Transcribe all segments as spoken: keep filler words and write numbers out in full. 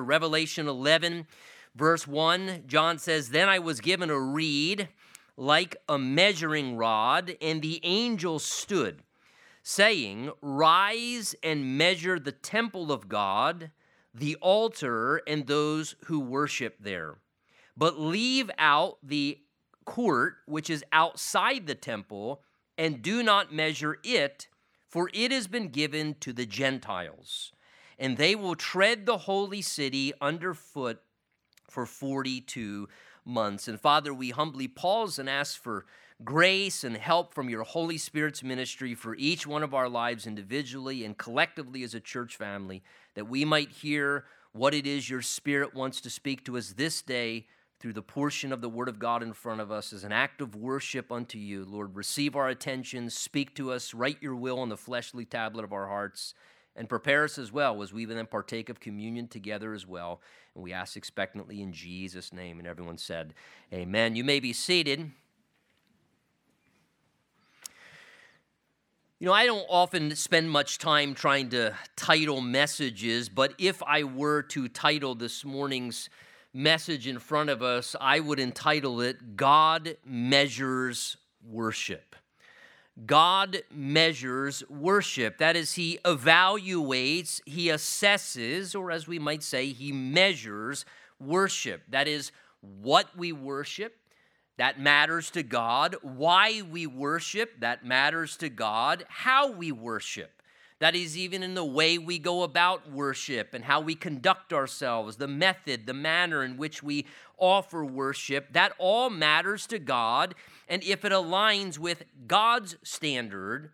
Revelation eleven, verse one, John says, "Then I was given a reed like a measuring rod, and the angel stood, saying, 'Rise and measure the temple of God, the altar, and those who worship there. But leave out the court, which is outside the temple, and do not measure it, for it has been given to the Gentiles, and they will tread the holy city underfoot for forty-two months. And Father, we humbly pause and ask for grace and help from your Holy Spirit's ministry for each one of our lives individually and collectively as a church family, that we might hear what it is your Spirit wants to speak to us this day through the portion of the Word of God in front of us as an act of worship unto you. Lord, receive our attention, speak to us, write your will on the fleshly tablet of our hearts, and prepare us as well as we even then partake of communion together as well. And we ask expectantly in Jesus' name. And everyone said, amen. You may be seated. You know, I don't often spend much time trying to title messages, but if I were to title this morning's message in front of us, I would entitle it, God Measures Worship. God measures worship. That is, he evaluates, he assesses, or as we might say, he measures worship. That is, what we worship, that matters to God. Why we worship, that matters to God. How we worship, that is, even in the way we go about worship and how we conduct ourselves, the method, the manner in which we offer worship, that all matters to God. And if it aligns with God's standard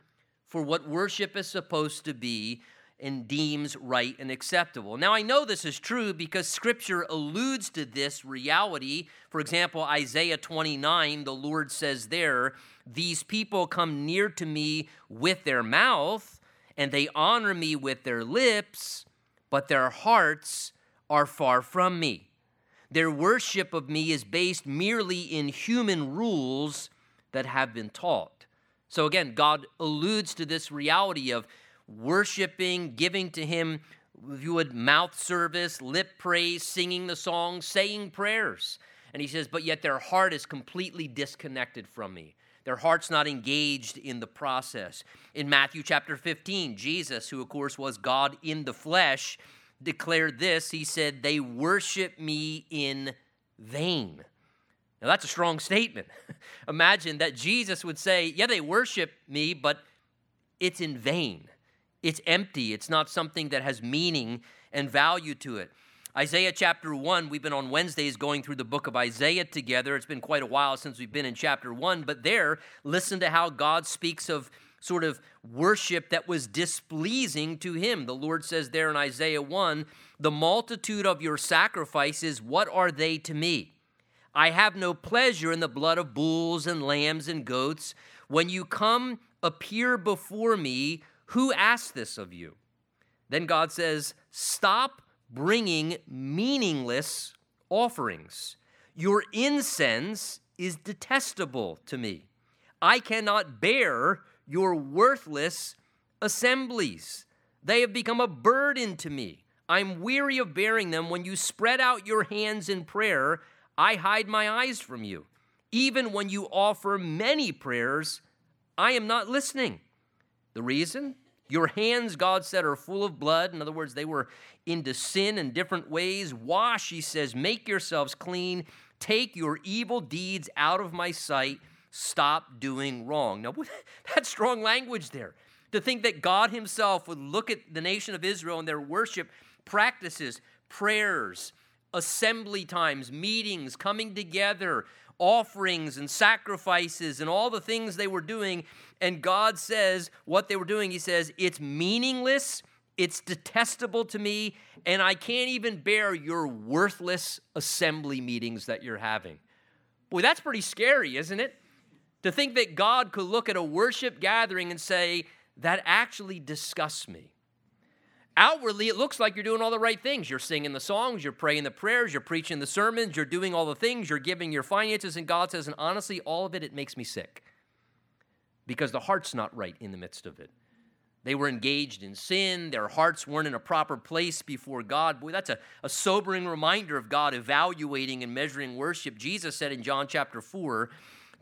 for what worship is supposed to be and deems right and acceptable. Now, I know this is true because Scripture alludes to this reality. For example, Isaiah twenty-nine, the Lord says there, "These people come near to me with their mouth, and they honor me with their lips, but their hearts are far from me. Their worship of me is based merely in human rules that have been taught." So again, God alludes to this reality of worshiping, giving to him, if you would, mouth service, lip praise, singing the songs, saying prayers. And he says, but yet their heart is completely disconnected from me. Their heart's not engaged in the process. In Matthew chapter fifteen, Jesus, who of course was God in the flesh, declared this. He said, "They worship me in vain." Now that's a strong statement. Imagine that Jesus would say, yeah, they worship me, but it's in vain. It's empty. It's not something that has meaning and value to it. Isaiah chapter one, we've been on Wednesdays going through the book of Isaiah together. It's been quite a while since we've been in chapter one, but there, listen to how God speaks of sort of worship that was displeasing to him. The Lord says there in Isaiah one, "The multitude of your sacrifices, what are they to me? I have no pleasure in the blood of bulls and lambs and goats. When you come, appear before me, who asked this of you?" Then God says, "Stop bringing meaningless offerings. Your incense is detestable to me. I cannot bear your worthless assemblies. They have become a burden to me. I'm weary of bearing them. When you spread out your hands in prayer, I hide my eyes from you. Even when you offer many prayers, I am not listening." The reason? "Your hands," God said, "are full of blood." In other words, they were into sin in different ways. "Wash," he says, "make yourselves clean. Take your evil deeds out of my sight. Stop doing wrong." Now, that's strong language there. To think that God himself would look at the nation of Israel and their worship practices, prayers, assembly times, meetings, coming together, offerings and sacrifices and all the things they were doing. And God says what they were doing, he says, it's meaningless, it's detestable to me, and I can't even bear your worthless assembly meetings that you're having. Boy, that's pretty scary, isn't it? To think that God could look at a worship gathering and say, that actually disgusts me. Outwardly, it looks like you're doing all the right things. You're singing the songs, you're praying the prayers, you're preaching the sermons, you're doing all the things, you're giving your finances, and God says, and honestly, all of it, it makes me sick because the heart's not right in the midst of it. They were engaged in sin. Their hearts weren't in a proper place before God. Boy, that's a, a sobering reminder of God evaluating and measuring worship. Jesus said in John chapter four,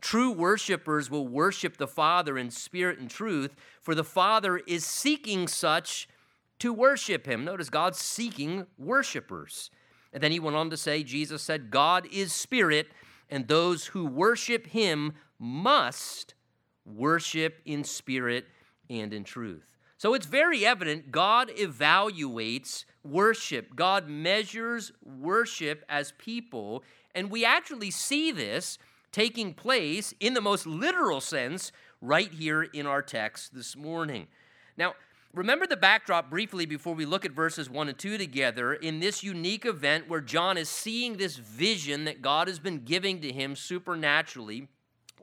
true worshipers will worship the Father in spirit and truth, for the Father is seeking such to worship him. Notice God's seeking worshipers. And then he went on to say, Jesus said, God is spirit, and those who worship him must worship in spirit and in truth. So it's very evident God evaluates worship. God measures worship as people, and we actually see this taking place in the most literal sense right here in our text this morning. Now, remember the backdrop briefly before we look at verses one and two together in this unique event where John is seeing this vision that God has been giving to him supernaturally.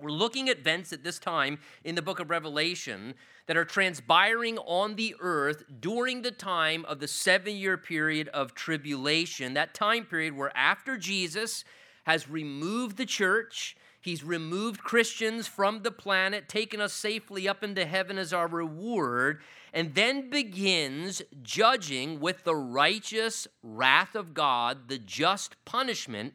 We're looking at events at this time in the book of Revelation that are transpiring on the earth during the time of the seven-year period of tribulation, that time period where after Jesus has removed the church, he's removed Christians from the planet, taken us safely up into heaven as our reward, and then begins judging with the righteous wrath of God, the just punishment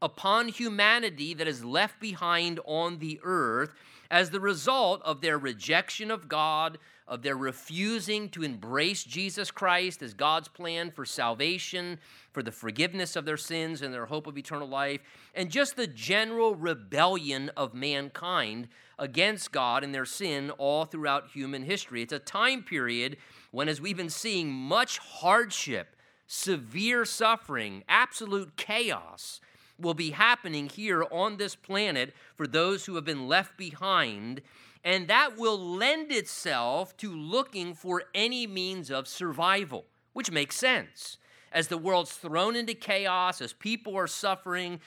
upon humanity that is left behind on the earth as the result of their rejection of God, of their refusing to embrace Jesus Christ as God's plan for salvation, for the forgiveness of their sins and their hope of eternal life, and just the general rebellion of mankind against God and their sin all throughout human history. It's a time period when, as we've been seeing, much hardship, severe suffering, absolute chaos will be happening here on this planet for those who have been left behind, and that will lend itself to looking for any means of survival, which makes sense. As the world's thrown into chaos, as people are suffering,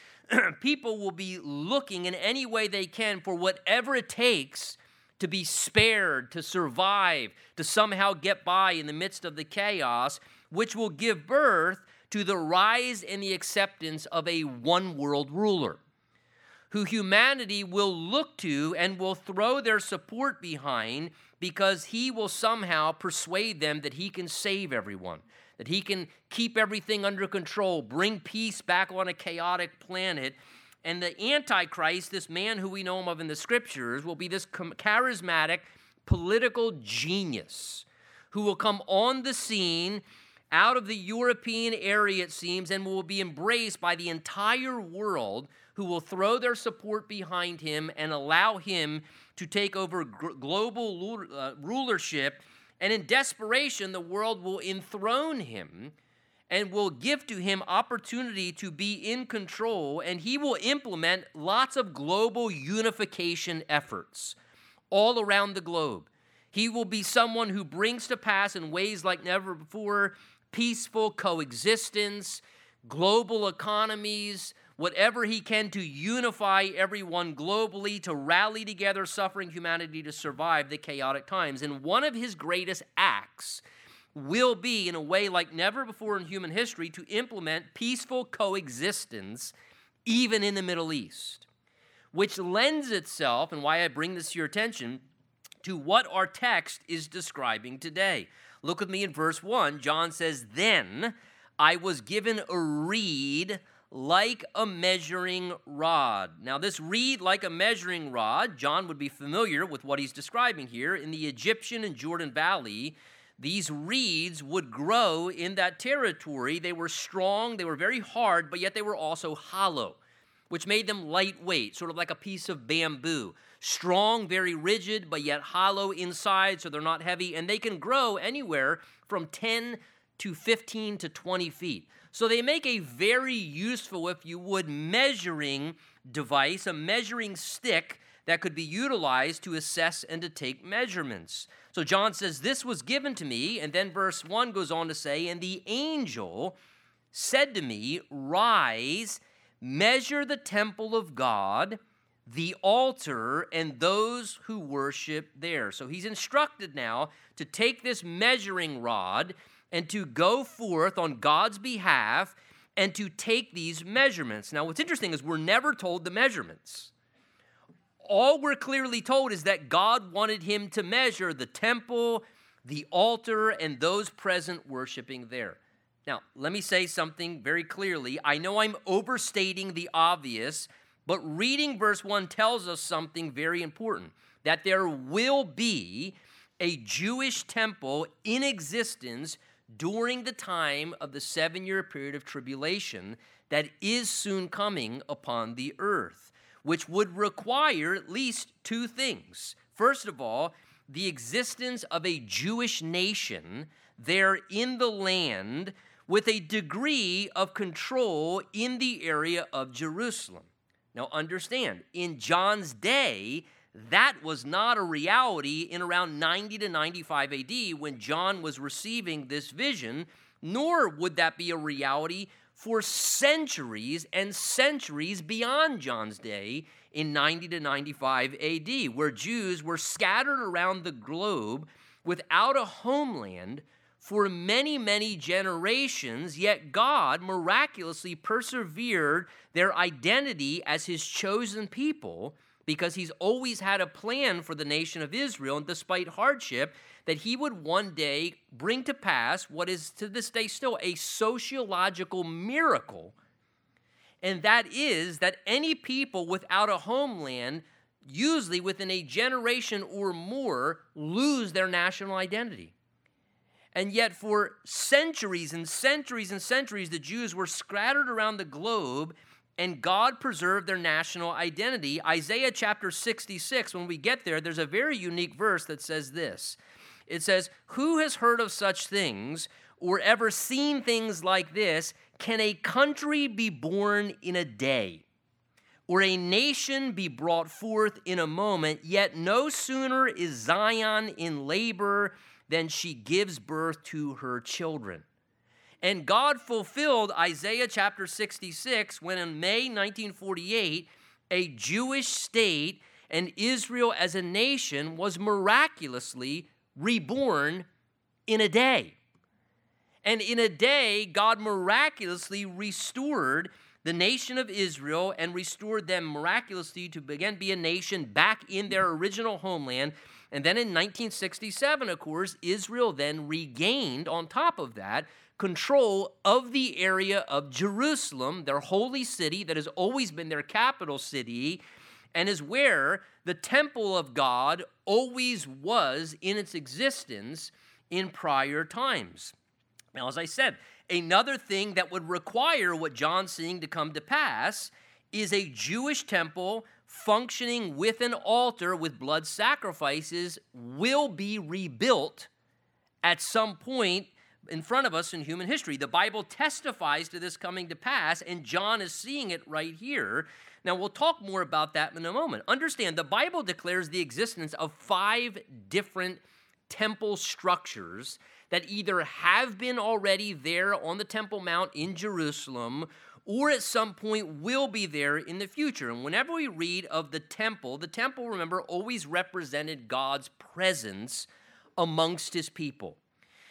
people will be looking in any way they can for whatever it takes to be spared, to survive, to somehow get by in the midst of the chaos, which will give birth to the rise and the acceptance of a one-world ruler, who humanity will look to and will throw their support behind because he will somehow persuade them that he can save everyone, that he can keep everything under control, bring peace back on a chaotic planet. And the Antichrist, this man who we know him of in the scriptures, will be this charismatic political genius who will come on the scene out of the European area, it seems, and will be embraced by the entire world, who will throw their support behind him and allow him to take over global rulership. And in desperation, the world will enthrone him and will give to him opportunity to be in control, and he will implement lots of global unification efforts all around the globe. He will be someone who brings to pass in ways like never before peaceful coexistence, global economies, whatever he can to unify everyone globally, to rally together suffering humanity to survive the chaotic times. And one of his greatest acts will be, in a way like never before in human history, to implement peaceful coexistence even in the Middle East, which lends itself, and why I bring this to your attention, to what our text is describing today. Look with me in verse one. John says, "Then I was given a reed like a measuring rod." Now, this reed like a measuring rod, John would be familiar with what he's describing here. In the Egyptian and Jordan Valley, these reeds would grow in that territory. They were strong, they were very hard, but yet they were also hollow, which made them lightweight, sort of like a piece of bamboo. Strong, very rigid, but yet hollow inside, so they're not heavy, and they can grow anywhere from ten to fifteen to twenty feet. So they make a very useful, if you would, measuring device, a measuring stick that could be utilized to assess and to take measurements. So John says, "This was given to me," and then verse one goes on to say, "And the angel said to me, 'Rise, measure the temple of God, the altar, and those who worship there.'" So he's instructed now to take this measuring rod and to go forth on God's behalf and to take these measurements. Now, what's interesting is we're never told the measurements. All we're clearly told is that God wanted him to measure the temple, the altar, and those present worshiping there. Now, let me say something very clearly. I know I'm overstating the obvious, but reading verse one tells us something very important, that there will be a Jewish temple in existence during the time of the seven-year period of tribulation that is soon coming upon the earth, which would require at least two things. First of all, the existence of a Jewish nation there in the land with a degree of control in the area of Jerusalem. Now understand, in John's day, that was not a reality in around ninety to ninety-five A D when John was receiving this vision, nor would that be a reality for centuries and centuries beyond John's day in ninety to ninety-five A D, where Jews were scattered around the globe without a homeland for many, many generations, yet God miraculously persevered their identity as his chosen people, because he's always had a plan for the nation of Israel, and despite hardship, that he would one day bring to pass what is to this day still a sociological miracle, and that is that any people without a homeland, usually within a generation or more, lose their national identity. And yet for centuries and centuries and centuries, the Jews were scattered around the globe, and God preserved their national identity. Isaiah chapter sixty-six, when we get there, there's a very unique verse that says this. It says, "Who has heard of such things or ever seen things like this? Can a country be born in a day, or a nation be brought forth in a moment? Yet no sooner is Zion in labor than she gives birth to her children." And God fulfilled Isaiah chapter sixty-six when in May nineteen forty-eight, a Jewish state and Israel as a nation was miraculously reborn in a day. And in a day, God miraculously restored the nation of Israel and restored them miraculously to again be a nation back in their original homeland. And then in nineteen sixty-seven, of course, Israel then regained, on top of that, control of the area of Jerusalem, their holy city that has always been their capital city, and is where the temple of God always was in its existence in prior times. Now, as I said, another thing that would require what John's seeing to come to pass is a Jewish temple functioning with an altar with blood sacrifices will be rebuilt at some point in front of us in human history. The Bible testifies to this coming to pass, and John is seeing it right here. Now, we'll talk more about that in a moment. Understand, the Bible declares the existence of five different temple structures that either have been already there on the Temple Mount in Jerusalem or at some point will be there in the future. And whenever we read of the temple, the temple, remember, always represented God's presence amongst his people.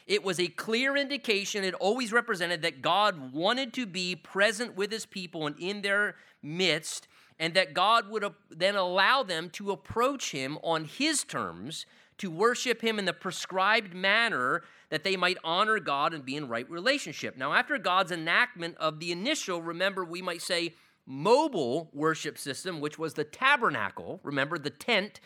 It was a clear indication, it always represented that God wanted to be present with his people and in their midst, and that God would then allow them to approach him on his terms to worship him in the prescribed manner that they might honor God and be in right relationship. Now, after God's enactment of the initial, remember, we might say mobile worship system, which was the tabernacle, remember, the tent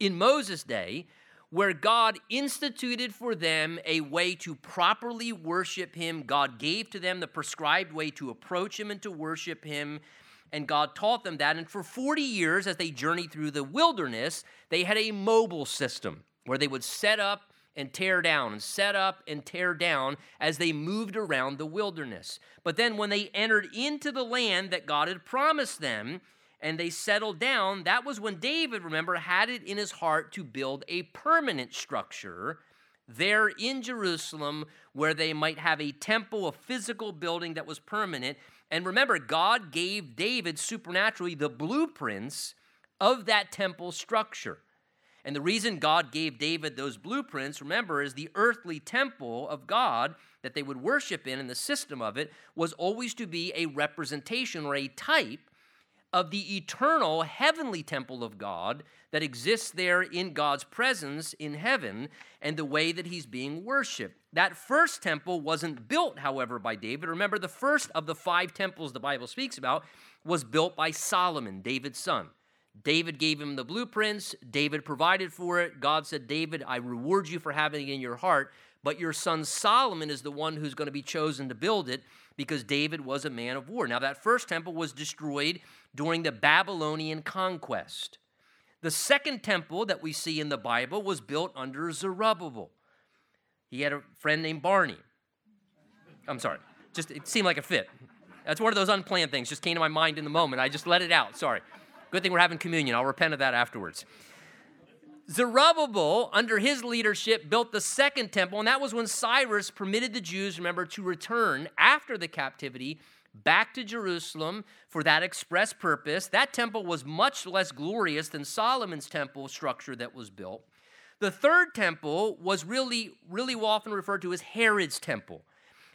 in Moses' day, where God instituted for them a way to properly worship him. God gave to them the prescribed way to approach him and to worship him, and God taught them that. And for forty years, as they journeyed through the wilderness, they had a mobile system where they would set up and tear down and set up and tear down as they moved around the wilderness. But then when they entered into the land that God had promised them, and they settled down, that was when David, remember, had it in his heart to build a permanent structure there in Jerusalem where they might have a temple, a physical building that was permanent. And remember, God gave David supernaturally the blueprints of that temple structure. And the reason God gave David those blueprints, remember, is the earthly temple of God that they would worship in, and the system of it was always to be a representation or a type of the eternal heavenly temple of God that exists there in God's presence in heaven and the way that he's being worshipped. That first temple wasn't built, however, by David. Remember, the first of the five temples the Bible speaks about was built by Solomon, David's son. David gave him the blueprints. David provided for it. God said, David, I reward you for having it in your heart, but your son Solomon is the one who's going to be chosen to build it, because David was a man of war. Now, that first temple was destroyed during the Babylonian conquest. The second temple that we see in the Bible was built under Zerubbabel. He had a friend named Barney. I'm sorry. Just, it seemed like a fit. That's one of those unplanned things. Just came to my mind in the moment. I just let it out. Sorry. Good thing we're having communion. I'll repent of that afterwards. Zerubbabel, under his leadership, built the second temple, and that was when Cyrus permitted the Jews, remember, to return after the captivity back to Jerusalem for that express purpose. That temple was much less glorious than Solomon's temple structure that was built. The third temple was really, really often referred to as Herod's temple.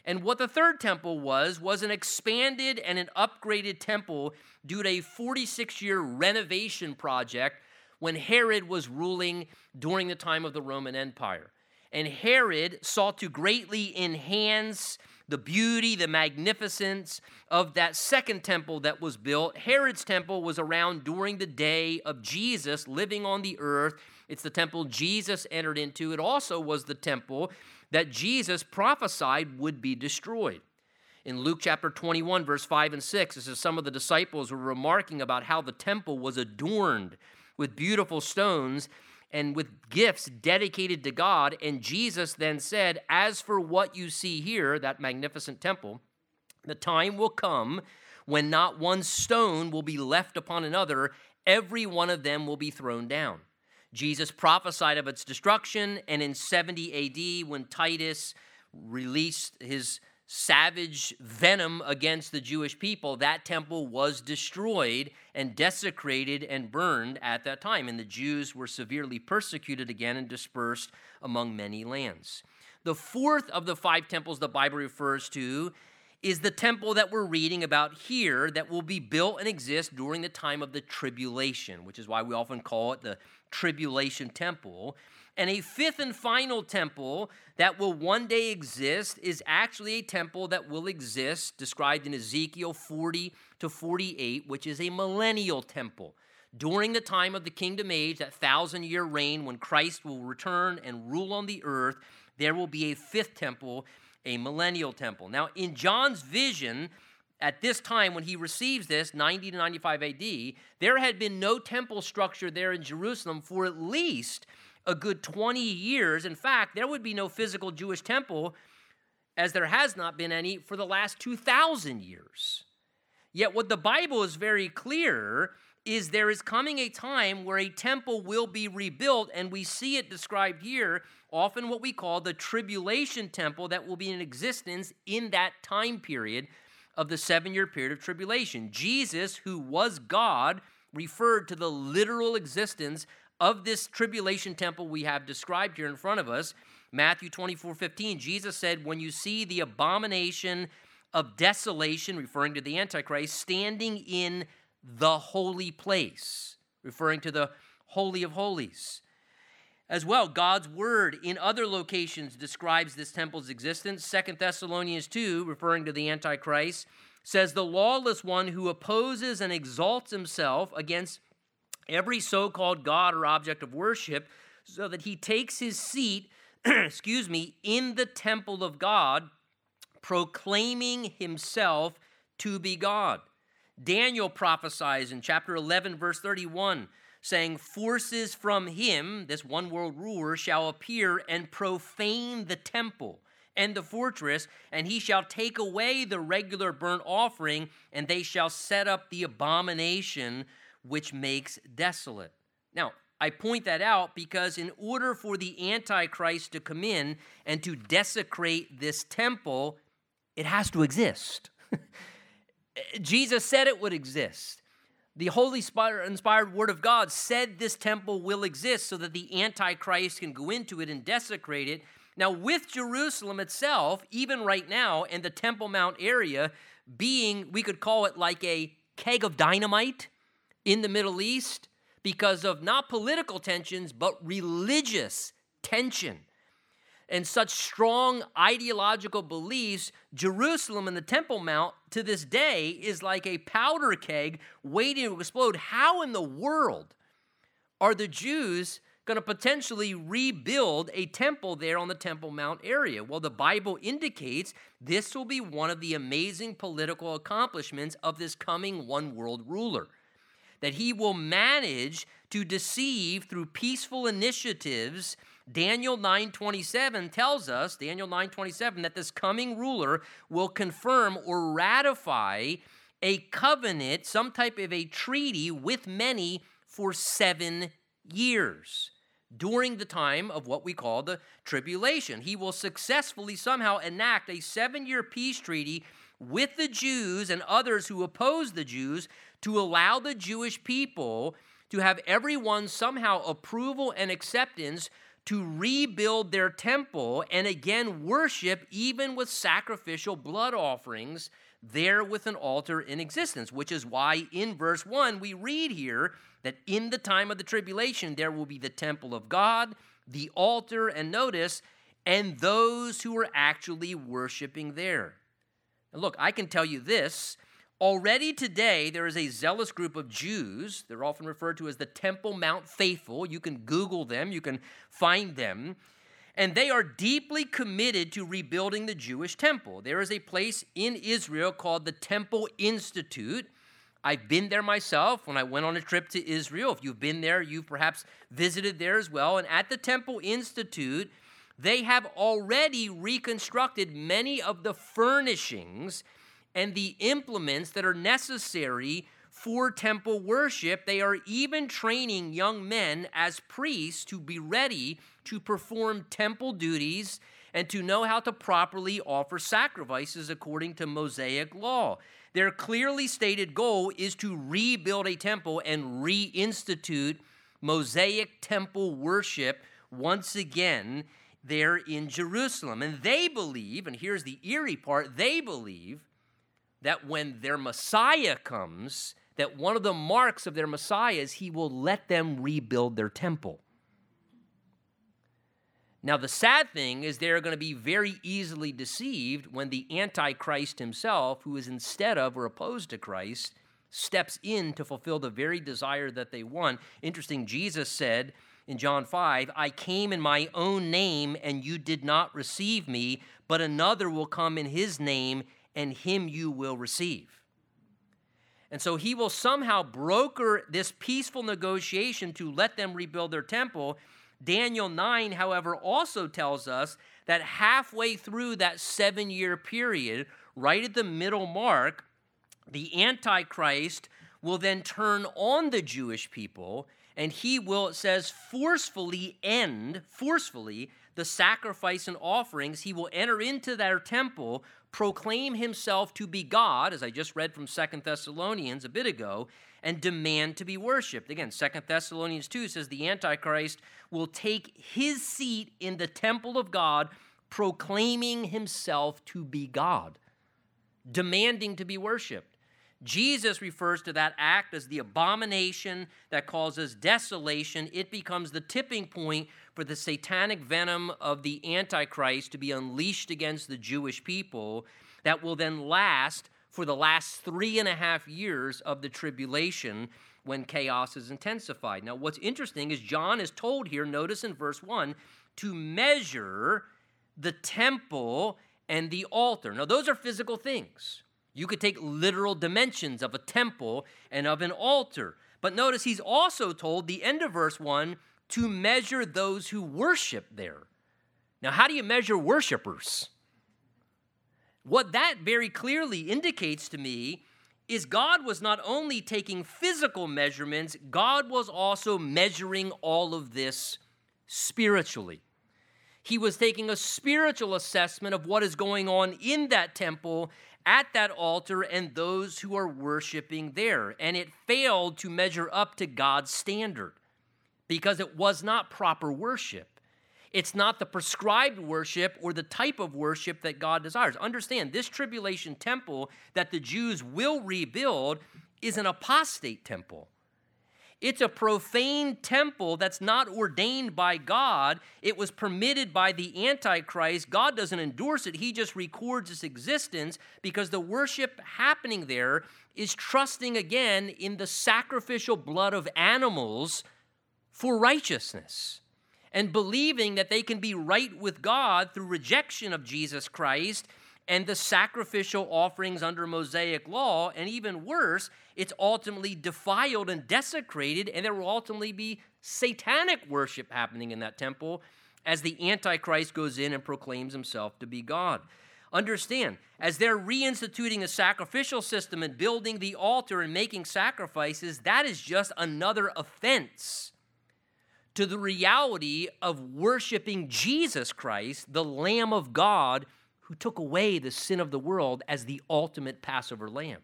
And what the third temple was, was an expanded and an upgraded temple due to a forty-six-year renovation project when Herod was ruling during the time of the Roman Empire. And Herod sought to greatly enhance the beauty, the magnificence of that second temple that was built. Herod's temple was around during the day of Jesus living on the earth. It's the temple Jesus entered into. It also was the temple that Jesus prophesied would be destroyed. In Luke chapter twenty-one, verse five and six, this is some of the disciples were remarking about how the temple was adorned with beautiful stones and with gifts dedicated to God. And Jesus then said, as for what you see here, that magnificent temple, the time will come when not one stone will be left upon another. Every one of them will be thrown down. Jesus prophesied of its destruction, and in seventy A D, when Titus released his savage venom against the Jewish people, that temple was destroyed and desecrated and burned at that time, and the Jews were severely persecuted again and dispersed among many lands. The fourth of the five temples the Bible refers to is the temple that we're reading about here that will be built and exist during the time of the tribulation, which is why we often call it the tribulation temple. And a fifth and final temple that will one day exist is actually a temple that will exist, described in Ezekiel forty to forty-eight, which is a millennial temple. During the time of the kingdom age, that thousand-year reign when Christ will return and rule on the earth, there will be a fifth temple, a millennial temple. Now, in John's vision, at this time when he receives this, ninety to ninety-five A D, there had been no temple structure there in Jerusalem for at least a good twenty years. In fact, there would be no physical Jewish temple, as there has not been any for the last two thousand years. Yet what the Bible is very clear is there is coming a time where a temple will be rebuilt, and we see it described here, often what we call the tribulation temple that will be in existence in that time period of the seven-year period of tribulation. Jesus, who was God, referred to the literal existence of this tribulation temple we have described here in front of us. Matthew twenty-four fifteen, Jesus said, when you see the abomination of desolation, referring to the Antichrist, standing in the holy place, referring to the Holy of Holies. As well, God's word in other locations describes this temple's existence. Second Thessalonians two, referring to the Antichrist, says the lawless one who opposes and exalts himself against every so-called god or object of worship, so that he takes his seat, excuse me, in the temple of God, proclaiming himself to be God. Daniel prophesies in chapter eleven, verse thirty-one, saying, forces from him, this one world ruler, shall appear and profane the temple and the fortress, and he shall take away the regular burnt offering, and they shall set up the abomination which makes desolate. Now, I point that out because in order for the Antichrist to come in and to desecrate this temple, it has to exist. Jesus said it would exist. The Holy inspired Word of God said this temple will exist so that the Antichrist can go into it and desecrate it. Now, with Jerusalem itself, even right now, and the Temple Mount area being, we could call it like a keg of dynamite in the Middle East because of not political tensions, but religious tension. And such strong ideological beliefs, Jerusalem and the Temple Mount to this day is like a powder keg waiting to explode. How in the world are the Jews going to potentially rebuild a temple there on the Temple Mount area? Well, the Bible indicates this will be one of the amazing political accomplishments of this coming one world ruler, that he will manage to deceive through peaceful initiatives. Daniel nine twenty-seven tells us, Daniel nine twenty-seven, that this coming ruler will confirm or ratify a covenant, some type of a treaty with many for seven years during the time of what we call the tribulation. He will successfully somehow enact a seven-year peace treaty with the Jews and others who oppose the Jews to allow the Jewish people to have everyone somehow approval and acceptance to rebuild their temple and again worship even with sacrificial blood offerings there with an altar in existence, which is why in verse one we read here that in the time of the tribulation there will be the temple of God, the altar, and notice, and those who are actually worshiping there. And look, I can tell you this. Already today, there is a zealous group of Jews. They're often referred to as the Temple Mount Faithful. You can Google them. You can find them. And they are deeply committed to rebuilding the Jewish temple. There is a place in Israel called the Temple Institute. I've been there myself when I went on a trip to Israel. If you've been there, you've perhaps visited there as well. And at the Temple Institute, they have already reconstructed many of the furnishings and the implements that are necessary for temple worship. They are even training young men as priests to be ready to perform temple duties and to know how to properly offer sacrifices according to Mosaic law. Their clearly stated goal is to rebuild a temple and reinstitute Mosaic temple worship once again there in Jerusalem. And they believe, and here's the eerie part, they believe that when their Messiah comes, that one of the marks of their Messiah is he will let them rebuild their temple. Now, the sad thing is they're going to be very easily deceived when the Antichrist himself, who is instead of or opposed to Christ, steps in to fulfill the very desire that they want. Interesting, Jesus said in John five, "I came in my own name, and you did not receive me, but another will come in his name, and him you will receive." And so he will somehow broker this peaceful negotiation to let them rebuild their temple. Daniel nine, however, also tells us that halfway through that seven-year period, right at the middle mark, the Antichrist will then turn on the Jewish people, and he will, it says, forcefully end, forcefully, the sacrifice and offerings. He will enter into their temple, proclaim himself to be God, as I just read from Second Thessalonians a bit ago, and demand to be worshipped. Again, Second Thessalonians two says the Antichrist will take his seat in the temple of God, proclaiming himself to be God, demanding to be worshipped. Jesus refers to that act as the abomination that causes desolation. It becomes the tipping point for the satanic venom of the Antichrist to be unleashed against the Jewish people that will then last for the last three and a half years of the tribulation when chaos is intensified. Now, what's interesting is John is told here, notice in verse one, to measure the temple and the altar. Now, those are physical things. You could take literal dimensions of a temple and of an altar. But notice he's also told, the end of verse one, to measure those who worship there. Now, how do you measure worshipers? What that very clearly indicates to me is God was not only taking physical measurements, God was also measuring all of this spiritually. He was taking a spiritual assessment of what is going on in that temple, at that altar, and those who are worshiping there. And it failed to measure up to God's standard because it was not proper worship. It's not the prescribed worship or the type of worship that God desires. Understand, this tribulation temple that the Jews will rebuild is an apostate temple. It's a profane temple that's not ordained by God. It was permitted by the Antichrist. God doesn't endorse it. He just records its existence because the worship happening there is trusting again in the sacrificial blood of animals for righteousness and believing that they can be right with God through rejection of Jesus Christ and the sacrificial offerings under Mosaic law, and even worse, it's ultimately defiled and desecrated, and there will ultimately be satanic worship happening in that temple as the Antichrist goes in and proclaims himself to be God. Understand, as they're reinstituting the sacrificial system and building the altar and making sacrifices, that is just another offense to the reality of worshiping Jesus Christ, the Lamb of God, who took away the sin of the world as the ultimate Passover lamb.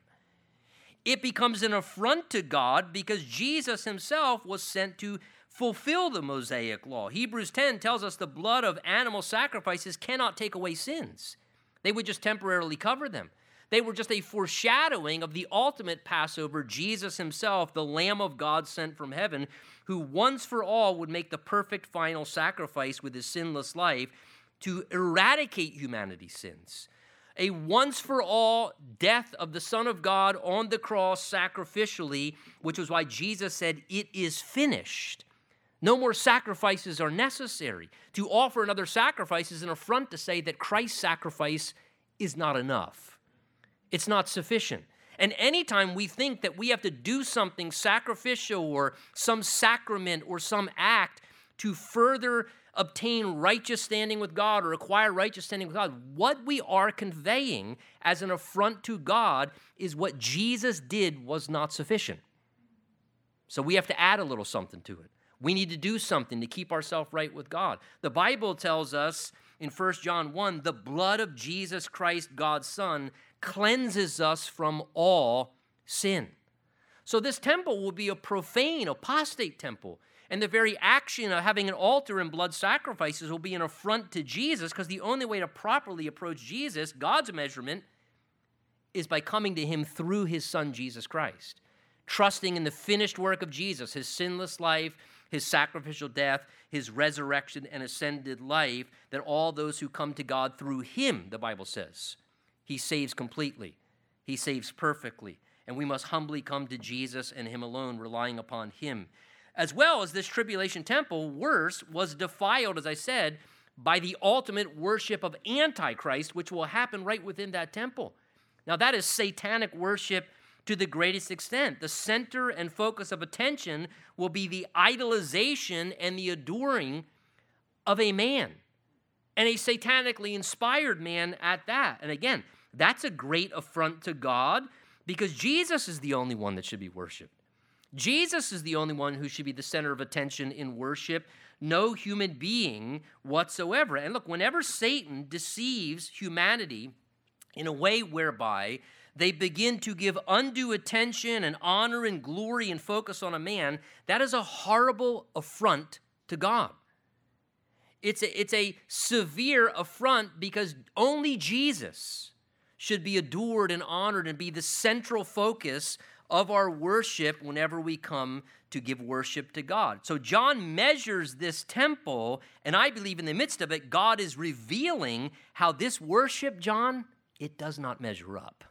It becomes an affront to God because Jesus himself was sent to fulfill the Mosaic law. Hebrews ten tells us the blood of animal sacrifices cannot take away sins. They would just temporarily cover them. They were just a foreshadowing of the ultimate Passover, Jesus himself, the Lamb of God sent from heaven, who once for all would make the perfect final sacrifice with his sinless life to eradicate humanity's sins. A once-for-all death of the Son of God on the cross sacrificially, which was why Jesus said, "It is finished." No more sacrifices are necessary. To offer another sacrifice is an affront to say that Christ's sacrifice is not enough. It's not sufficient. And anytime we think that we have to do something sacrificial or some sacrament or some act to further obtain righteous standing with God or acquire righteous standing with God, what we are conveying as an affront to God is what Jesus did was not sufficient. So we have to add a little something to it. We need to do something to keep ourselves right with God. The Bible tells us in First John one, the blood of Jesus Christ, God's Son, cleanses us from all sin. So this temple will be a profane, apostate temple. And the very action of having an altar and blood sacrifices will be an affront to Jesus, because the only way to properly approach Jesus, God's measurement, is by coming to him through his Son, Jesus Christ, trusting in the finished work of Jesus, his sinless life, his sacrificial death, his resurrection and ascended life, that all those who come to God through him, the Bible says, he saves completely, he saves perfectly, and we must humbly come to Jesus and him alone, relying upon him. As well as this tribulation temple, worse, was defiled, as I said, by the ultimate worship of Antichrist, which will happen right within that temple. Now, that is satanic worship to the greatest extent. The center and focus of attention will be the idolization and the adoring of a man, and a satanically inspired man at that. And again, that's a great affront to God, because Jesus is the only one that should be worshipped. Jesus is the only one who should be the center of attention in worship, no human being whatsoever. And look, whenever Satan deceives humanity in a way whereby they begin to give undue attention and honor and glory and focus on a man, that is a horrible affront to God. It's a, it's a severe affront, because only Jesus should be adored and honored and be the central focus of our worship whenever we come to give worship to God. So John measures this temple, and I believe in the midst of it, God is revealing how this worship, John, it does not measure up.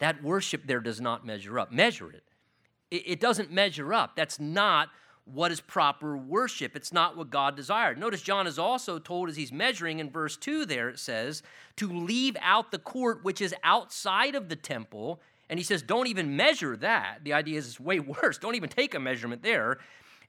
That worship there does not measure up. Measure it. It, it doesn't measure up. That's not what is proper worship. It's not what God desired. Notice John is also told, as he's measuring in verse two there, it says, to leave out the court which is outside of the temple. And he says, don't even measure that. The idea is it's way worse. Don't even take a measurement there.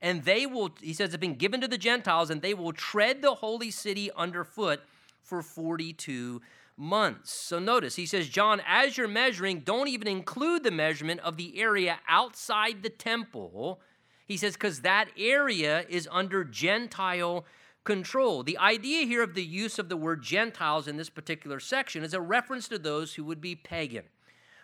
And they will, he says, it's been given to the Gentiles, and they will tread the holy city underfoot for forty-two months. So notice, he says, John, as you're measuring, don't even include the measurement of the area outside the temple. He says, because that area is under Gentile control. The idea here of the use of the word Gentiles in this particular section is a reference to those who would be pagan,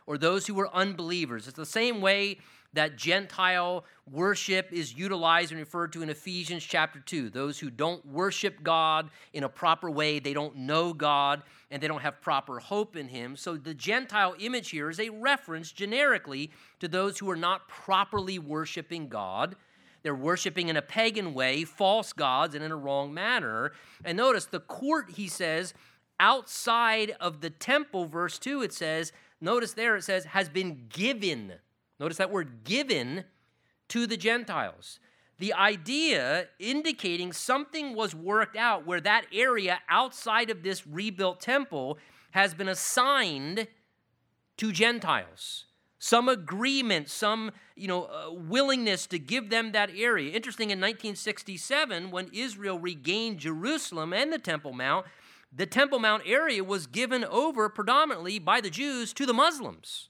or those who were unbelievers. It's the same way that Gentile worship is utilized and referred to in Ephesians chapter two. Those who don't worship God in a proper way, they don't know God, and they don't have proper hope in him. So the Gentile image here is a reference generically to those who are not properly worshiping God. They're worshiping in a pagan way, false gods, and in a wrong manner. And notice the court, he says, outside of the temple, verse two, it says, notice there it says, has been given. Notice that word given to the Gentiles. The idea indicating something was worked out where that area outside of this rebuilt temple has been assigned to Gentiles. Some agreement, some you know uh, willingness to give them that area. Interesting, in nineteen sixty-seven, when Israel regained Jerusalem and the Temple Mount, the Temple Mount area was given over predominantly by the Jews to the Muslims,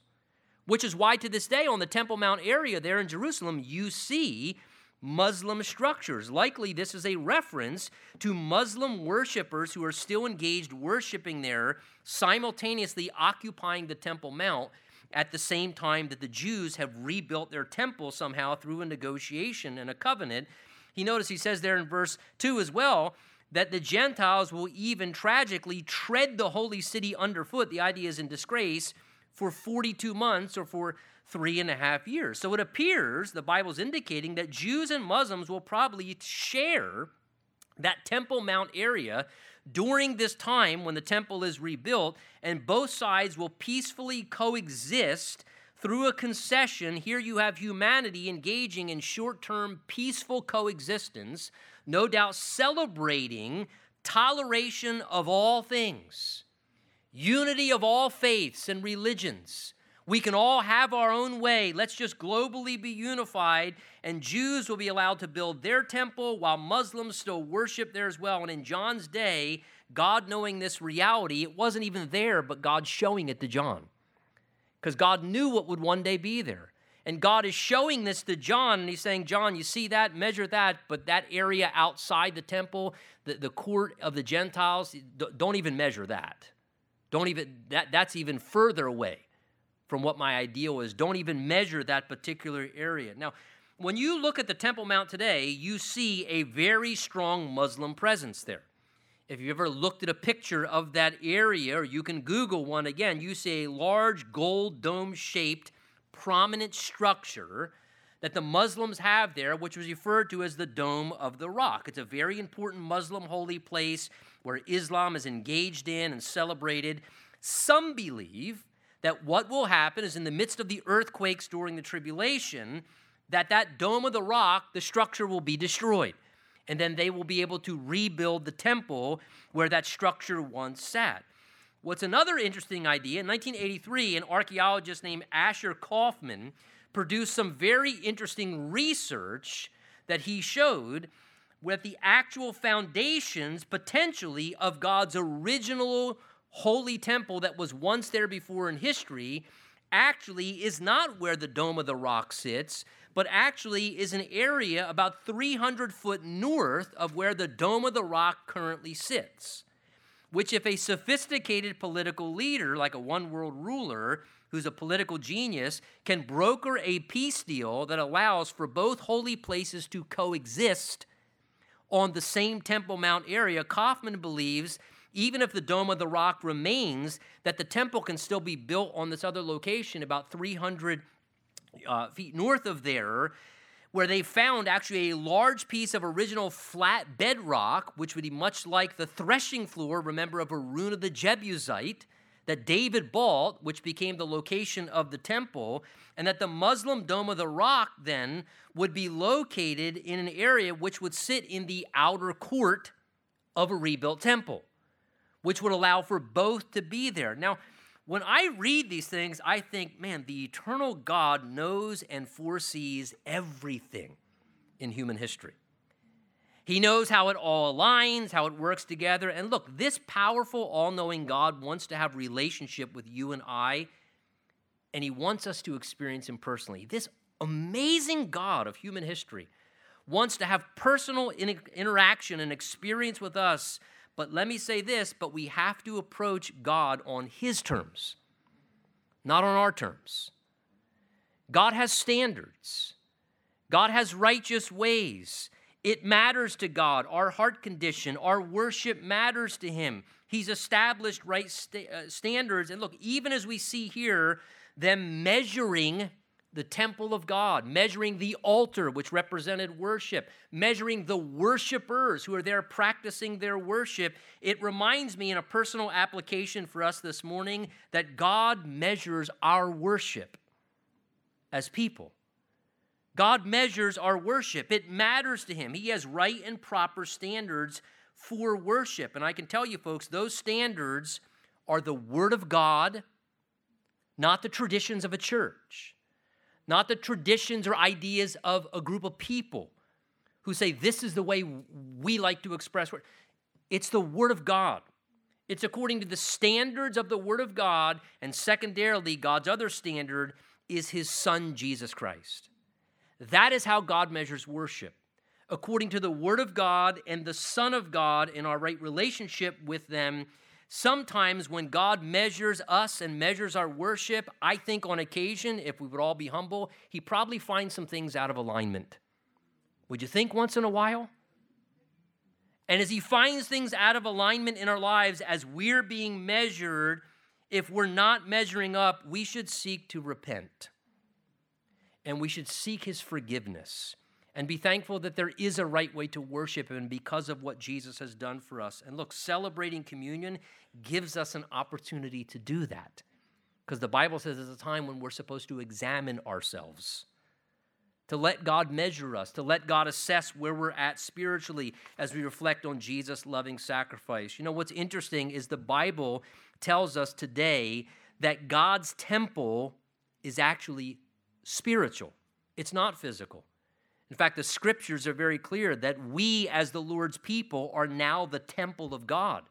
which is why to this day on the Temple Mount area there in Jerusalem, you see Muslim structures. Likely this is a reference to Muslim worshipers who are still engaged worshiping there, simultaneously occupying the Temple Mount at the same time that the Jews have rebuilt their temple somehow through a negotiation and a covenant. He notice he says there in verse two as well, that the Gentiles will even tragically tread the holy city underfoot. The idea is in disgrace for forty-two months or for three and a half years. So it appears, the Bible's indicating, that Jews and Muslims will probably share that Temple Mount area during this time when the temple is rebuilt, and both sides will peacefully coexist through a concession. Here you have humanity engaging in short-term peaceful coexistence, no doubt celebrating toleration of all things, unity of all faiths and religions. We can all have our own way. Let's just globally be unified, and Jews will be allowed to build their temple while Muslims still worship there as well. And in John's day, God knowing this reality, it wasn't even there, but God showing it to John, because God knew what would one day be there. And God is showing this to John, and he's saying, John, you see that, measure that, but that area outside the temple, the, the court of the Gentiles, don't even measure that. Don't even, that, that's even further away from what my ideal is. Don't even measure that particular area. Now, when you look at the Temple Mount today, you see a very strong Muslim presence there. If you ever looked at a picture of that area, or you can Google one again, you see a large gold dome-shaped prominent structure that the Muslims have there, which was referred to as the Dome of the Rock. It's a very important Muslim holy place where Islam is engaged in and celebrated. Some believe that what will happen is in the midst of the earthquakes during the tribulation, that that Dome of the Rock, the structure will be destroyed, and then they will be able to rebuild the temple where that structure once sat. What's another interesting idea, in nineteen eighty-three, an archaeologist named Asher Kaufman produced some very interesting research that he showed with the actual foundations, potentially, of God's original holy temple that was once there before in history, actually is not where the Dome of the Rock sits, but actually is an area about three hundred foot north of where the Dome of the Rock currently sits, which if a sophisticated political leader, like a one-world ruler, who's a political genius, can broker a peace deal that allows for both holy places to coexist on the same Temple Mount area, Kaufman believes, even if the Dome of the Rock remains, that the temple can still be built on this other location about three hundred uh, feet north of there, where they found actually a large piece of original flat bedrock, which would be much like the threshing floor, remember, of Araunah the Jebusite, that David bought, which became the location of the temple, and that the Muslim Dome of the Rock then would be located in an area which would sit in the outer court of a rebuilt temple, which would allow for both to be there. Now, when I read these things, I think, man, the eternal God knows and foresees everything in human history. He knows how it all aligns, how it works together. And look, this powerful, all-knowing God wants to have relationship with you and I, and he wants us to experience him personally. This amazing God of human history wants to have personal in- interaction and experience with us. But let me say this, but we have to approach God on his terms. not on our terms. God has standards. God has righteous ways. It matters to God. Our heart condition, our worship matters to him. He's established right st- uh, standards. And look, even as we see here, them measuring the temple of God, measuring the altar, which represented worship, measuring the worshipers who are there practicing their worship, it reminds me in a personal application for us this morning that God measures our worship as people. God measures our worship. It matters to him. He has right and proper standards for worship. And I can tell you, folks, those standards are the Word of God, not the traditions of a church, not the traditions or ideas of a group of people who say, this is the way we like to express worship. It's the Word of God. It's according to the standards of the Word of God, and secondarily, God's other standard is his Son, Jesus Christ. That is how God measures worship, according to the Word of God and the Son of God in our right relationship with them. Sometimes when God measures us and measures our worship, I think on occasion, if we would all be humble, he probably finds some things out of alignment. Would you think once in a while? And as he finds things out of alignment in our lives, as we're being measured, if we're not measuring up, we should seek to repent. And we should seek his forgiveness and be thankful that there is a right way to worship him because of what Jesus has done for us. And look, celebrating communion gives us an opportunity to do that, because the Bible says it's a time when we're supposed to examine ourselves, to let God measure us, to let God assess where we're at spiritually as we reflect on Jesus' loving sacrifice. You know, what's interesting is the Bible tells us today that God's temple is actually spiritual. It's not physical. In fact, the scriptures are very clear that we as the Lord's people are now the temple of God,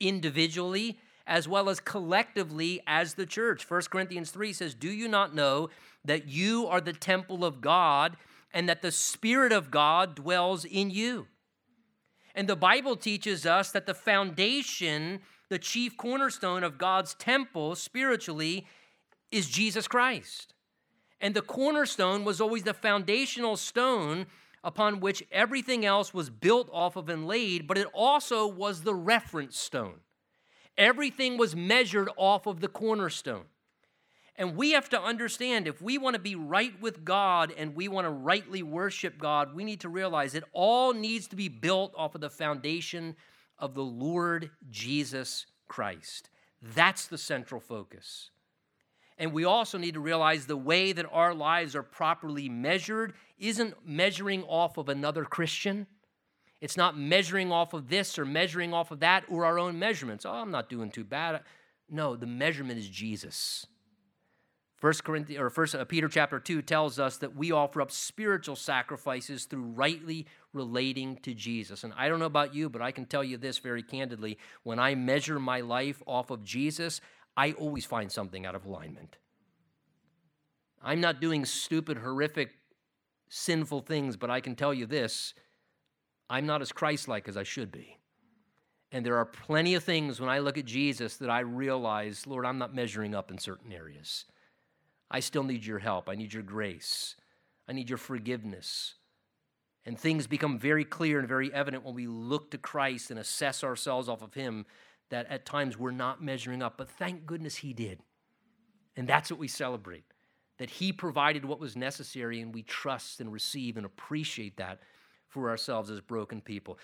individually as well as collectively as the church. First Corinthians three says, "Do you not know that you are the temple of God and that the Spirit of God dwells in you?" And the Bible teaches us that the foundation, the chief cornerstone of God's temple spiritually, is Jesus Christ. And the cornerstone was always the foundational stone upon which everything else was built off of and laid, but it also was the reference stone. Everything was measured off of the cornerstone. And we have to understand, if we want to be right with God and we want to rightly worship God, we need to realize it all needs to be built off of the foundation of the Lord Jesus Christ. That's the central focus. And we also need to realize the way that our lives are properly measured isn't measuring off of another Christian. It's not measuring off of this or measuring off of that or our own measurements. Oh, I'm not doing too bad. No, the measurement is Jesus. First Corinthians or First Peter chapter two tells us that we offer up spiritual sacrifices through rightly relating to Jesus. And I don't know about you, but I can tell you this very candidly. When I measure my life off of Jesus, I always find something out of alignment. I'm not doing stupid, horrific, sinful things, but I can tell you this, I'm not as Christ-like as I should be. And there are plenty of things when I look at Jesus that I realize, Lord, I'm not measuring up in certain areas. I still need your help. I need your grace. I need your forgiveness. And things become very clear and very evident when we look to Christ and assess ourselves off of him, that at times we're not measuring up, but thank goodness he did. And that's what we celebrate, that he provided what was necessary, and we trust and receive and appreciate that for ourselves as broken people.